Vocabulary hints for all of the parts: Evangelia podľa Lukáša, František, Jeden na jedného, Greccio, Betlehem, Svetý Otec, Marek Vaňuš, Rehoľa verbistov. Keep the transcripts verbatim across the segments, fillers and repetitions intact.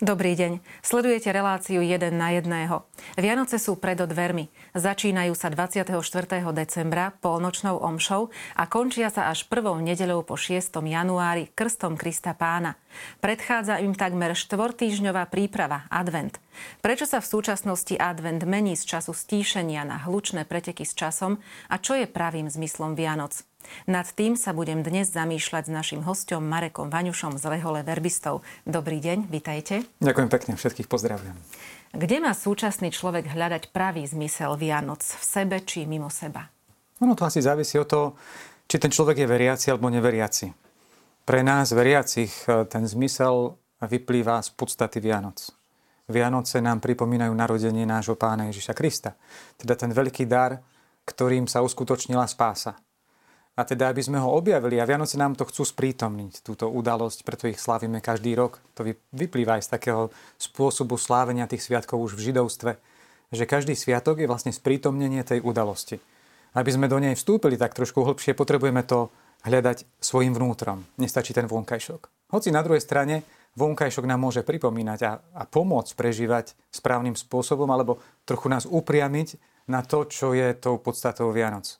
Dobrý deň. Sledujete reláciu Jeden na jedného. Vianoce sú predo dvermi. Začínajú sa dvadsiateho štvrtého decembra polnočnou omšou a končia sa až prvou nedeľou po šiestom januári Krstom Krista Pána. Predchádza im takmer štvortýždňová príprava advent. Prečo sa v súčasnosti advent mení z času stíšenia na hlučné preteky s časom a čo je pravým zmyslom Vianoc? Nad tým sa budem dnes zamýšľať s naším hosťom Marekom Vaňušom z Rehole verbistov. Dobrý deň, vitajte. Ďakujem pekne, všetkých pozdravujem. Kde má súčasný človek hľadať pravý zmysel Vianoc? V sebe či mimo seba? Ono to asi závisí od toho, či ten človek je veriaci alebo neveriaci. Pre nás veriacich ten zmysel vyplýva z podstaty Vianoc. Vianoce nám pripomínajú narodenie nášho Pána Ježiša Krista. Teda ten veľký dar, ktorým sa uskutočnila spása. A teda, aby sme ho objavili, a Vianoce nám to chcú sprítomniť, túto udalosť, preto ich slávime každý rok. To vyplýva aj z takého spôsobu slávenia tých sviatkov už v židovstve, že každý sviatok je vlastne sprítomnenie tej udalosti. Aby sme do nej vstúpili tak trošku hlbšie, potrebujeme to hľadať svojim vnútrom. Nestačí ten vonkajšok. Hoci na druhej strane vonkajšok nám môže pripomínať a, a pomôcť prežívať správnym spôsobom, alebo trochu nás upriamiť na to, čo je tou podstatou Vianoc.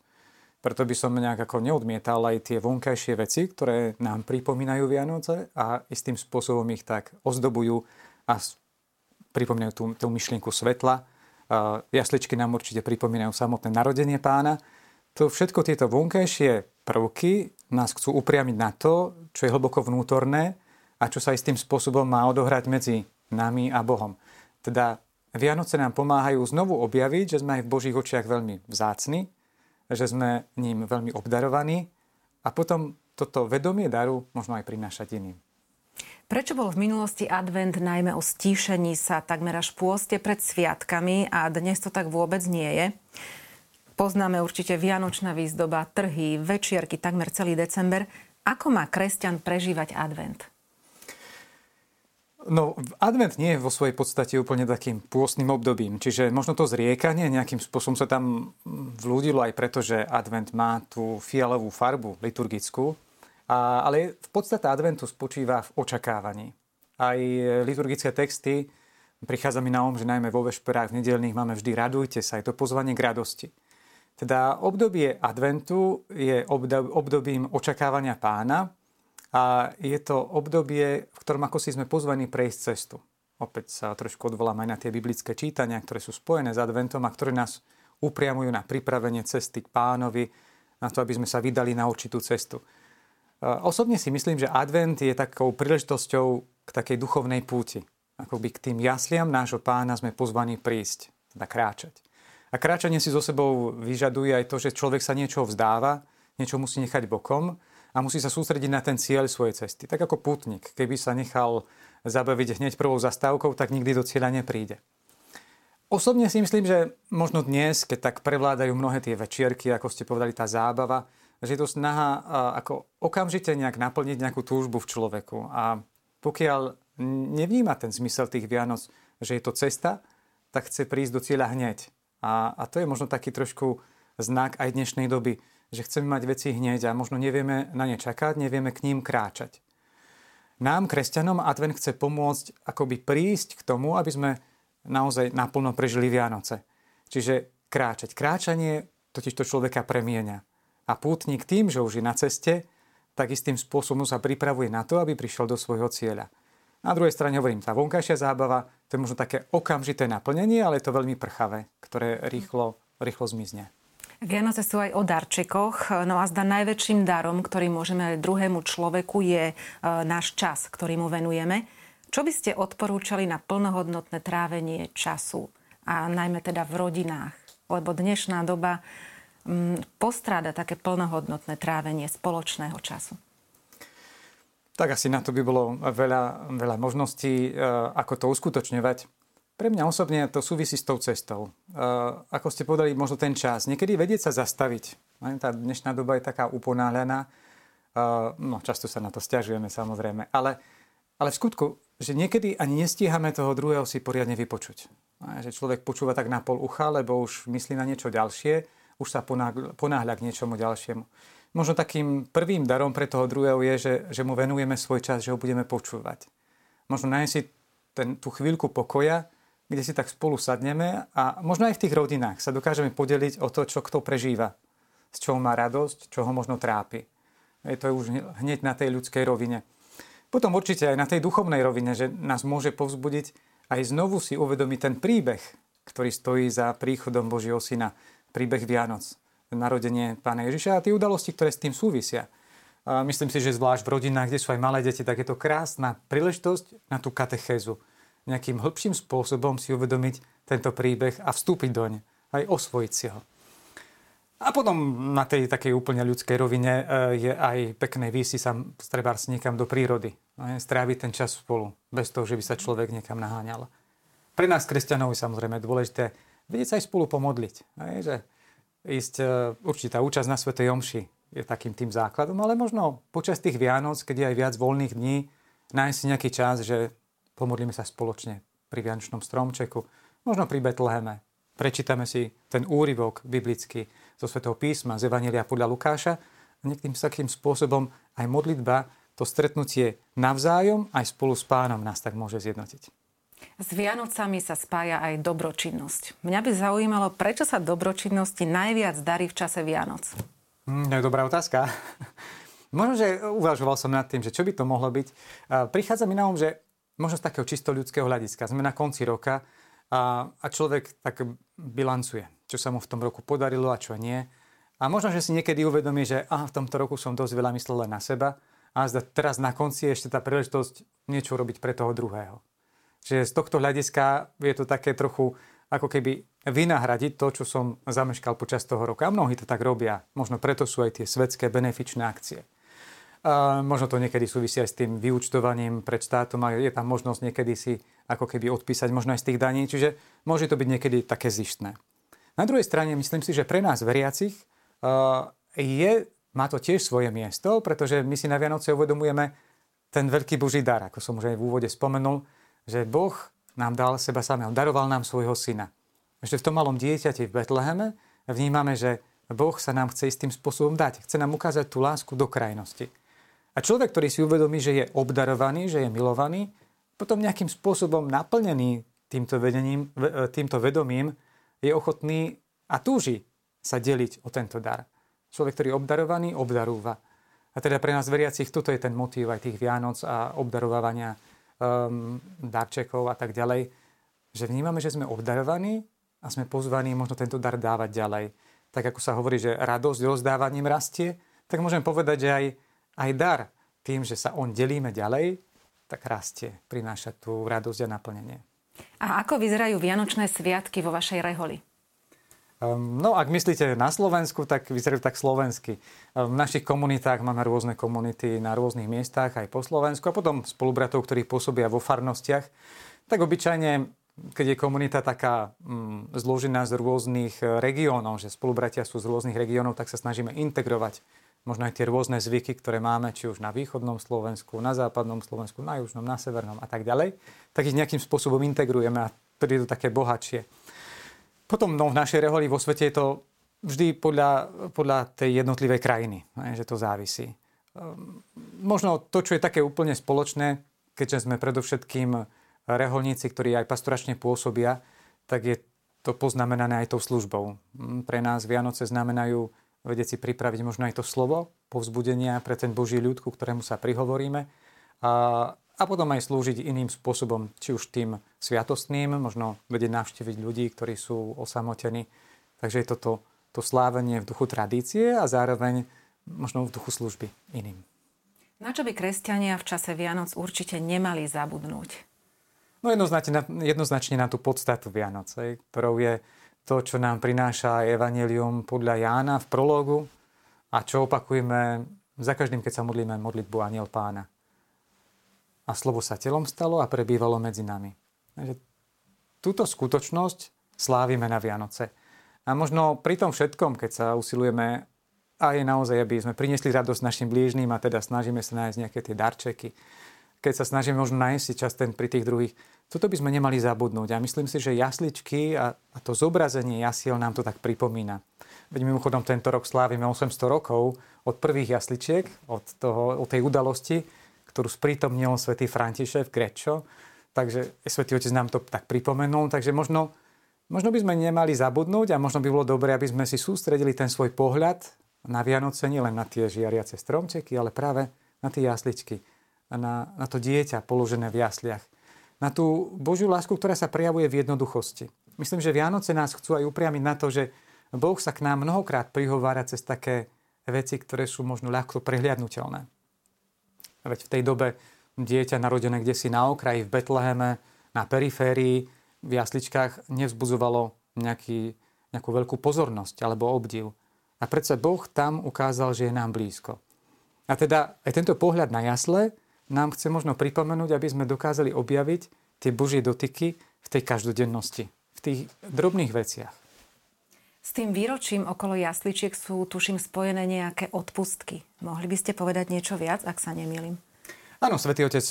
Preto by som nejak ako neodmietal aj tie vonkajšie veci, ktoré nám pripomínajú Vianoce a istým spôsobom ich tak ozdobujú a pripomínajú tú, tú myšlienku svetla. Uh, jasličky nám určite pripomínajú samotné narodenie Pána. To všetko tieto vonkajšie prvky nás chcú upriamiť na to, čo je hlboko vnútorné a čo sa istým spôsobom má odohrať medzi nami a Bohom. Teda Vianoce nám pomáhajú znovu objaviť, že sme aj v Božích očiach veľmi vzácni, že sme ním veľmi obdarovaní a potom toto vedomie daru možno aj prinášať iným. Prečo bol v minulosti advent najmä o stíšení sa takmer až pôste pred sviatkami a dnes to tak vôbec nie je? Poznáme určite vianočná výzdoba, trhy, večierky, takmer celý december. Ako má kresťan prežívať advent? No, advent nie je vo svojej podstate úplne takým pôstnym obdobím. Čiže možno to zriekanie nejakým spôsobom sa tam vľúdilo aj preto, že advent má tú fialovú farbu liturgickú. A, ale v podstate adventu spočíva v očakávaní. Aj liturgické texty, prichádza mi na om, že najmä vo vešperách v nedeľných máme vždy radujte sa. Je to pozvanie k radosti. Teda obdobie adventu je obdobím očakávania Pána, a je to obdobie, v ktorom ako si sme pozvaní prejsť cestu. Opäť sa trošku odvolám aj na tie biblické čítania, ktoré sú spojené s adventom a ktoré nás upriamujú na pripravenie cesty k Pánovi, na to, aby sme sa vydali na určitú cestu. Osobne si myslím, že advent je takou príležitosťou k takej duchovnej púti. Akoby k tým jasliam nášho Pána sme pozvaní prísť, teda kráčať. A kráčanie si so sebou vyžaduje aj to, že človek sa niečoho vzdáva, niečo musí nechať bokom, a musí sa sústrediť na ten cieľ svojej cesty. Tak ako pútnik, keby sa nechal zabaviť hneď prvou zastávkou, tak nikdy do cieľa nepríde. Osobne si myslím, že možno dnes, keď tak prevládajú mnohé tie večierky, ako ste povedali, tá zábava, že je to snaha ako okamžite nejak naplniť nejakú túžbu v človeku. A pokiaľ nevníma ten zmysel tých Vianoc, že je to cesta, tak chce prísť do cieľa hneď. A, a to je možno taký trošku znak aj dnešnej doby, že chceme mať veci hneď a možno nevieme na ne čakať, nevieme k ním kráčať. Nám, kresťanom, advent chce pomôcť akoby prísť k tomu, aby sme naozaj naplno prežili Vianoce. Čiže kráčať. Kráčanie totiž to človeka premieňa. A pútnik tým, že už je na ceste, tak istým spôsobom sa pripravuje na to, aby prišiel do svojho cieľa. Na druhej strane hovorím, tá vonkajšia zábava, to je možno také okamžité naplnenie, ale je to veľmi prchavé, ktoré rýchlo, rýchlo zmizne. Vianoce sú aj o darčekoch, no a zdá najväčším darom, ktorý môžeme aj druhému človeku, je e, náš čas, ktorý mu venujeme. Čo by ste odporúčali na plnohodnotné trávenie času? A najmä teda v rodinách, lebo dnešná doba m, postráda také plnohodnotné trávenie spoločného času. Tak asi na to by bolo veľa, veľa možností, e, ako to uskutočňovať. Pre mňa osobne to súvisí s tou cestou. E, ako ste povedali, možno ten čas. Niekedy vedieť sa zastaviť. Tá dnešná doba je taká uponáľaná. E, no, často sa na to sťažujeme, samozrejme. Ale, ale v skutku, že niekedy ani nestíhame toho druhého si poriadne vypočuť. E, že človek počúva tak na pol ucha, lebo už myslí na niečo ďalšie, už sa ponáhľa k niečomu ďalšiemu. Možno takým prvým darom pre toho druhého je, že, že mu venujeme svoj čas, že ho budeme počúvať. Možno nájsť si ten, tú chvíľku pokoja, kde si tak spolu sadneme a možno aj v tých rodinách sa dokážeme podeliť o to, čo kto prežíva, z čoho má radosť, čo ho možno trápi. Je to už hneď na tej ľudskej rovine. Potom určite aj na tej duchovnej rovine, že nás môže povzbudiť aj znovu si uvedomiť ten príbeh, ktorý stojí za príchodom Božieho Syna, príbeh Vianoc, narodenie Pána Ježiša a tie udalosti, ktoré s tým súvisia. A myslím si, že zvlášť v rodinách, kde sú aj malé deti, tak je to krásna príležitosť na tú katechézu. Nejakým hĺbším spôsobom si uvedomiť tento príbeh a vstúpiť doň, aj osvojiť si ho. A potom na tej takej úplne ľudskej rovine je aj pekné výjsť sa trebárs niekam do prírody. Stráviť ten čas spolu, bez toho, že by sa človek niekam naháňal. Pre nás, kresťanov, je samozrejme dôležité vedieť sa aj spolu pomodliť. Že ísť, určitá účasť na svätej omši je takým tým základom, ale možno počas tých Vianoc, keď je aj viac voľných dní, nájsť si nejaký čas, že pomodlíme sa spoločne pri vianočnom stromčeku, možno pri Betleheme. Prečítame si ten úryvok biblický zo Svätého písma, z Evangelia podľa Lukáša. Niekým takým spôsobom aj modlitba, to stretnutie navzájom aj spolu s Pánom nás tak môže zjednotiť. S Vianocami sa spája aj dobročinnosť. Mňa by zaujímalo, prečo sa dobročinnosti najviac darí v čase Vianoc? To je dobrá otázka. Možno, že uvažoval som nad tým, že čo by to mohlo byť. Prichádza mi na um, že možno z takého čisto ľudského hľadiska. Sme na konci roka a, a človek tak bilancuje, čo sa mu v tom roku podarilo a čo nie. A možno, že si niekedy uvedomí, že aha, v tomto roku som dosť veľa myslel len na seba a zda teraz na konci je ešte tá príležitosť niečo robiť pre toho druhého. Čiže z tohto hľadiska je to také trochu ako keby vynahradiť to, čo som zameškal počas toho roka. A mnohí to tak robia. Možno preto sú aj tie svetské benefičné akcie. A možno to niekedy súvisia aj s tým vyúčtovaním pred štátom a je tam možnosť niekedy si ako keby odpísať možno aj z tých daní. Čiže môže to byť niekedy také zištné. Na druhej strane myslím si, že pre nás veriacich je, má to tiež svoje miesto, pretože my si na Vianoce uvedomujeme ten veľký Boží dar, ako som už aj v úvode spomenul, že Boh nám dal seba samého, daroval nám svojho syna. Ešte v tom malom dieťati v Betleheme vnímame, že Boh sa nám chce istým spôsobom dať. Chce nám ukázať tú lásku do krajnosti. A človek, ktorý si uvedomí, že je obdarovaný, že je milovaný, potom nejakým spôsobom naplnený týmto vedením, týmto vedomím, je ochotný a túži sa deliť o tento dar. Človek, ktorý je obdarovaný, obdarúva. A teda pre nás veriacich, toto je ten motív aj tých Vianoc a obdarovávania um, darčekov a tak ďalej. Že vnímame, že sme obdarovaní a sme pozvaní možno tento dar dávať ďalej. Tak ako sa hovorí, že radosť rozdávaním rastie, tak môžem povedať, že aj Aj dar, tým, že sa on delíme ďalej, tak rastie, prináša tú radosť a naplnenie. A ako vyzerajú vianočné sviatky vo vašej Reholi? Um, no, ak myslíte na Slovensku, tak vyzerajú tak slovensky. Um, v našich komunitách máme rôzne komunity na rôznych miestach, aj po Slovensku. A potom spolubratov, ktorí pôsobia vo farnostiach. Tak obyčajne, keď je komunita taká um, zložená z rôznych regiónov, že spolubratia sú z rôznych regiónov, tak sa snažíme integrovať možno aj tie rôzne zvyky, ktoré máme, či už na východnom Slovensku, na západnom Slovensku, na južnom, na severnom a tak ďalej, tak ich nejakým spôsobom integrujeme a prídu také bohatšie. Potom no, v našej Reholi vo svete je to vždy podľa, podľa tej jednotlivej krajiny, že to závisí. Možno to, čo je také úplne spoločné, keďže sme predovšetkým reholníci, ktorí aj pastoračne pôsobia, tak je to poznamenané aj tou službou. Pre nás Vianoce znamenajú vedieť si pripraviť možno aj to slovo povzbudenia pre ten Boží ľud, ku ktorému sa prihovoríme. A, a potom aj slúžiť iným spôsobom, či už tým sviatostným, možno vedieť navštíviť ľudí, ktorí sú osamotení. Takže je toto to slávenie v duchu tradície a zároveň možno v duchu služby iným. Na čo by kresťania v čase Vianoc určite nemali zabudnúť? No jednoznačne, jednoznačne na tú podstatu Vianoc, ktorou je to, čo nám prináša Evangelium podľa Jána v prológu a čo opakujeme za každým, keď sa modlíme modlitbu Anjel Pána. A slovo sa telom stalo a prebývalo medzi nami. Takže túto skutočnosť slávime na Vianoce. A možno pri tom všetkom, keď sa usilujeme, a je naozaj, aby sme priniesli radosť našim blížnym a teda snažíme sa nájsť nejaké tie darčeky, keď sa snažíme možno nájsť si čas ten pri tých druhých. Toto by sme nemali zabudnúť. A myslím si, že jasličky a, a to zobrazenie jasiel nám to tak pripomína. Veď mimochodom tento rok slávime osemsto rokov od prvých jasličiek, od, toho, od tej udalosti, ktorú sprítomnil svätý František v Greccio. Takže Svätý Otec nám to tak pripomenul, takže možno, možno by sme nemali zabudnúť a možno by bolo dobré, aby sme si sústredili ten svoj pohľad na Vianoce, nie len na tie žiariace stromčeky, ale práve na tie jasličky, na, na to dieťa položené v jasliach, na tú Božiu lásku, ktorá sa prejavuje v jednoduchosti. Myslím, že Vianoce nás chcú aj upriamiť na to, že Boh sa k nám mnohokrát prihovára cez také veci, ktoré sú možno ľahko prehliadnuteľné. Veď v tej dobe dieťa narodené kdesi na okraji, v Betleheme, na periférii, v jasličkách nevzbudzovalo nejaký, nejakú veľkú pozornosť alebo obdiv. A predsa Boh tam ukázal, že je nám blízko. A teda aj tento pohľad na jasle nám chce možno pripomenúť, aby sme dokázali objaviť tie Božie dotyky v tej každodennosti, v tých drobných veciach. S tým výročím okolo jasličiek sú, tuším, spojené nejaké odpustky. Mohli by ste povedať niečo viac, ak sa nemýlim? Áno, Svätý Otec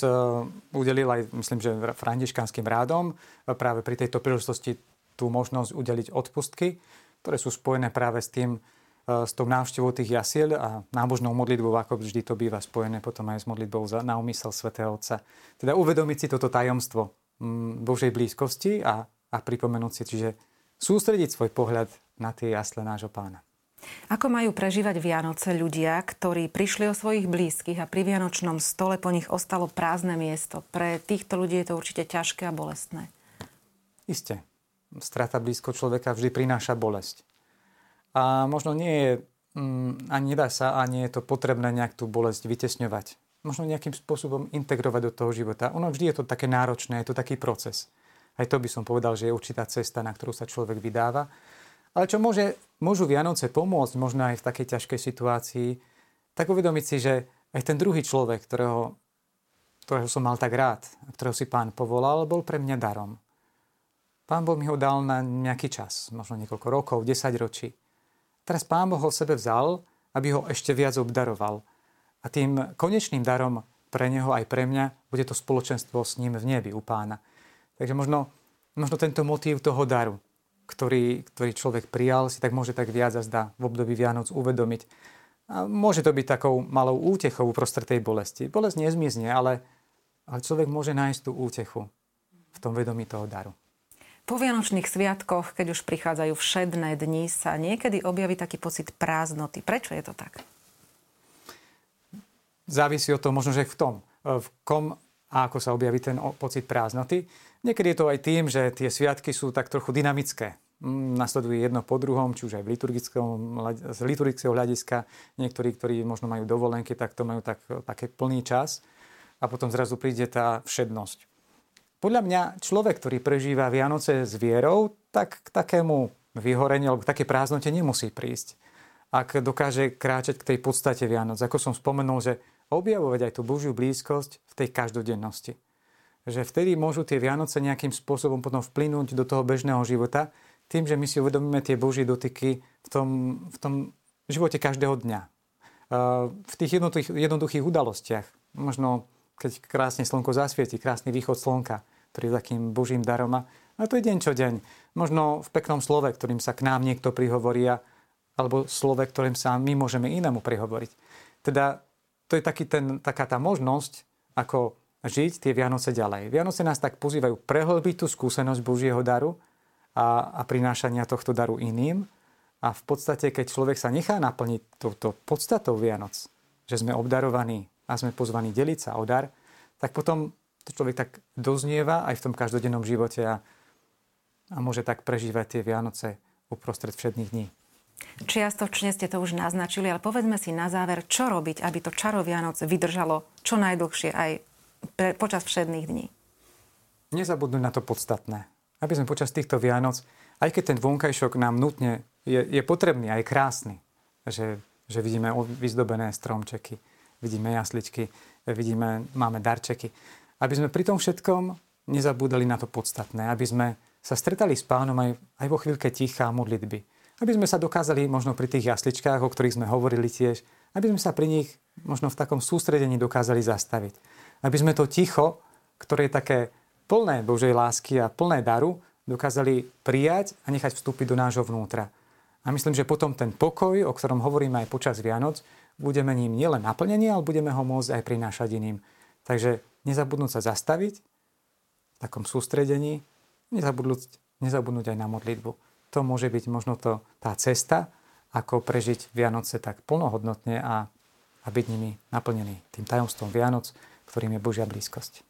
udelil aj, myslím, že františkánskym rádom práve pri tejto príležitosti tú možnosť udeliť odpustky, ktoré sú spojené práve s tým, s tou návštevou tých jasiel a nábožnou modlitbou, ako vždy to býva spojené potom aj s modlitbou za úmysel Svätého Otca. Teda uvedomiť si toto tajomstvo Božej blízkosti a, a pripomenúť si, čiže sústrediť svoj pohľad na tie jasle nášho Pána. Ako majú prežívať Vianoce ľudia, ktorí prišli o svojich blízkych a pri vianočnom stole po nich ostalo prázdne miesto? Pre týchto ľudí je to určite ťažké a bolestné. Isté. Strata blízko človeka vždy prináša bolesť. A možno nie je, ani nedá sa, ani je to potrebné nejak tú bolesť vytesňovať. Možno nejakým spôsobom integrovať do toho života. Ono vždy je to také náročné, je to taký proces. Aj to by som povedal, že je určitá cesta, na ktorú sa človek vydáva. Ale čo môže, môžu Vianoce pomôcť, možno aj v takej ťažkej situácii, tak uvedomiť si, že aj ten druhý človek, ktorého, ktorého som mal tak rád, ktorého si Pán povolal, bol pre mňa darom. Pán Boh mi ho dal na nejaký čas, možno niekoľko rokov, desaťročí. Teraz Pán Boh ho sebe vzal, aby ho ešte viac obdaroval. A tým konečným darom pre neho aj pre mňa bude to spoločenstvo s ním v nebi u Pána. Takže možno, možno tento motív toho daru, Ktorý, ktorý človek prijal, si tak môže tak viac a zdá v období Vianoc uvedomiť. A môže to byť takou malou útechou uprostred tej bolesti. Bolesť nezmizne, ale, ale človek môže nájsť tú útechu v tom vedomí toho daru. Po vianočných sviatkoch, keď už prichádzajú všedné dni, sa niekedy objaví taký pocit prázdnoty. Prečo je to tak? Závisí od toho možno, že v tom, v kom a ako sa objaví ten pocit prázdnoty. Niekedy je to aj tým, že tie sviatky sú tak trochu dynamické. Nasleduje jedno po druhom, či už aj v z liturgického hľadiska. Niektorí, ktorí možno majú dovolenky, tak to majú tak, taký plný čas. A potom zrazu príde tá všednosť. Podľa mňa človek, ktorý prežíva Vianoce s vierou, tak k takému vyhoreniu alebo k takej prázdnote nemusí prísť. Ak dokáže kráčať k tej podstate Vianoc. Ako som spomenul, že objavovať aj tú Božiu blízkosť v tej každodennosti. Že vtedy môžu tie Vianoce nejakým spôsobom potom vplynúť do toho bežného života tým, že my si uvedomíme tie Božie dotyky v tom, v tom živote každého dňa. V tých jednoduchých udalostiach. Možno, keď krásne slnko zasvieti, krásny východ slnka, ktorý je takým Božím darom. A to je deň čo deň. Možno v peknom slove, ktorým sa k nám niekto prihovorí, alebo slove, ktorým sa my môžeme inému prihovoriť. Teda to je taký ten, taká tá možnosť, ako žiť tie Vianoce ďalej. Vianoce nás tak pozývajú prehlbiť tú skúsenosť Božieho daru a, a prinášania tohto daru iným. A v podstate, keď človek sa nechá naplniť touto podstatou Vianoc, že sme obdarovaní a sme pozvaní deliť sa o dar, tak potom to človek tak doznieva aj v tom každodennom živote a, a môže tak prežívať tie Vianoce uprostred všetných dní. Čiastočne ste to už naznačili, ale povedzme si na záver, čo robiť, aby to čaro Vianoc vydržalo čo najdlhšie aj Pre, počas všedných dní. Nezabudnúť na to podstatné. Aby sme počas týchto Vianoc, aj keď ten vonkajšok nám nutne je, je potrebný a je krásny, že, že vidíme vyzdobené stromčeky, vidíme jasličky, vidíme, máme darčeky. Aby sme pri tom všetkom nezabúdali na to podstatné. Aby sme sa stretali s Pánom aj, aj vo chvíľke ticha a modlitby. Aby sme sa dokázali možno pri tých jasličkách, o ktorých sme hovorili tiež, aby sme sa pri nich možno v takom sústredení dokázali zastaviť. Aby sme to ticho, ktoré je také plné Božej lásky a plné daru, dokázali prijať a nechať vstúpiť do nášho vnútra. A myslím, že potom ten pokoj, o ktorom hovoríme aj počas Vianoc, budeme ním nielen naplnení, ale budeme ho môcť aj prinášať iným. Takže nezabudnúť sa zastaviť, takom sústredení, nezabudnúť, nezabudnúť aj na modlitbu. To môže byť možno to, tá cesta, ako prežiť Vianoce tak plnohodnotne a, a byť nimi naplnený tým tajomstvom Vianoc, ktorým je Božia blízkosť.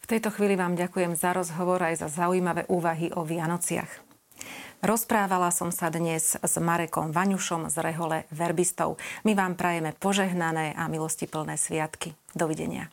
V tejto chvíli vám ďakujem za rozhovor aj za zaujímavé úvahy o Vianociach. Rozprávala som sa dnes s Marekom Vaňušom z Rehole verbistov. My vám prajeme požehnané a milostiplné sviatky. Dovidenia.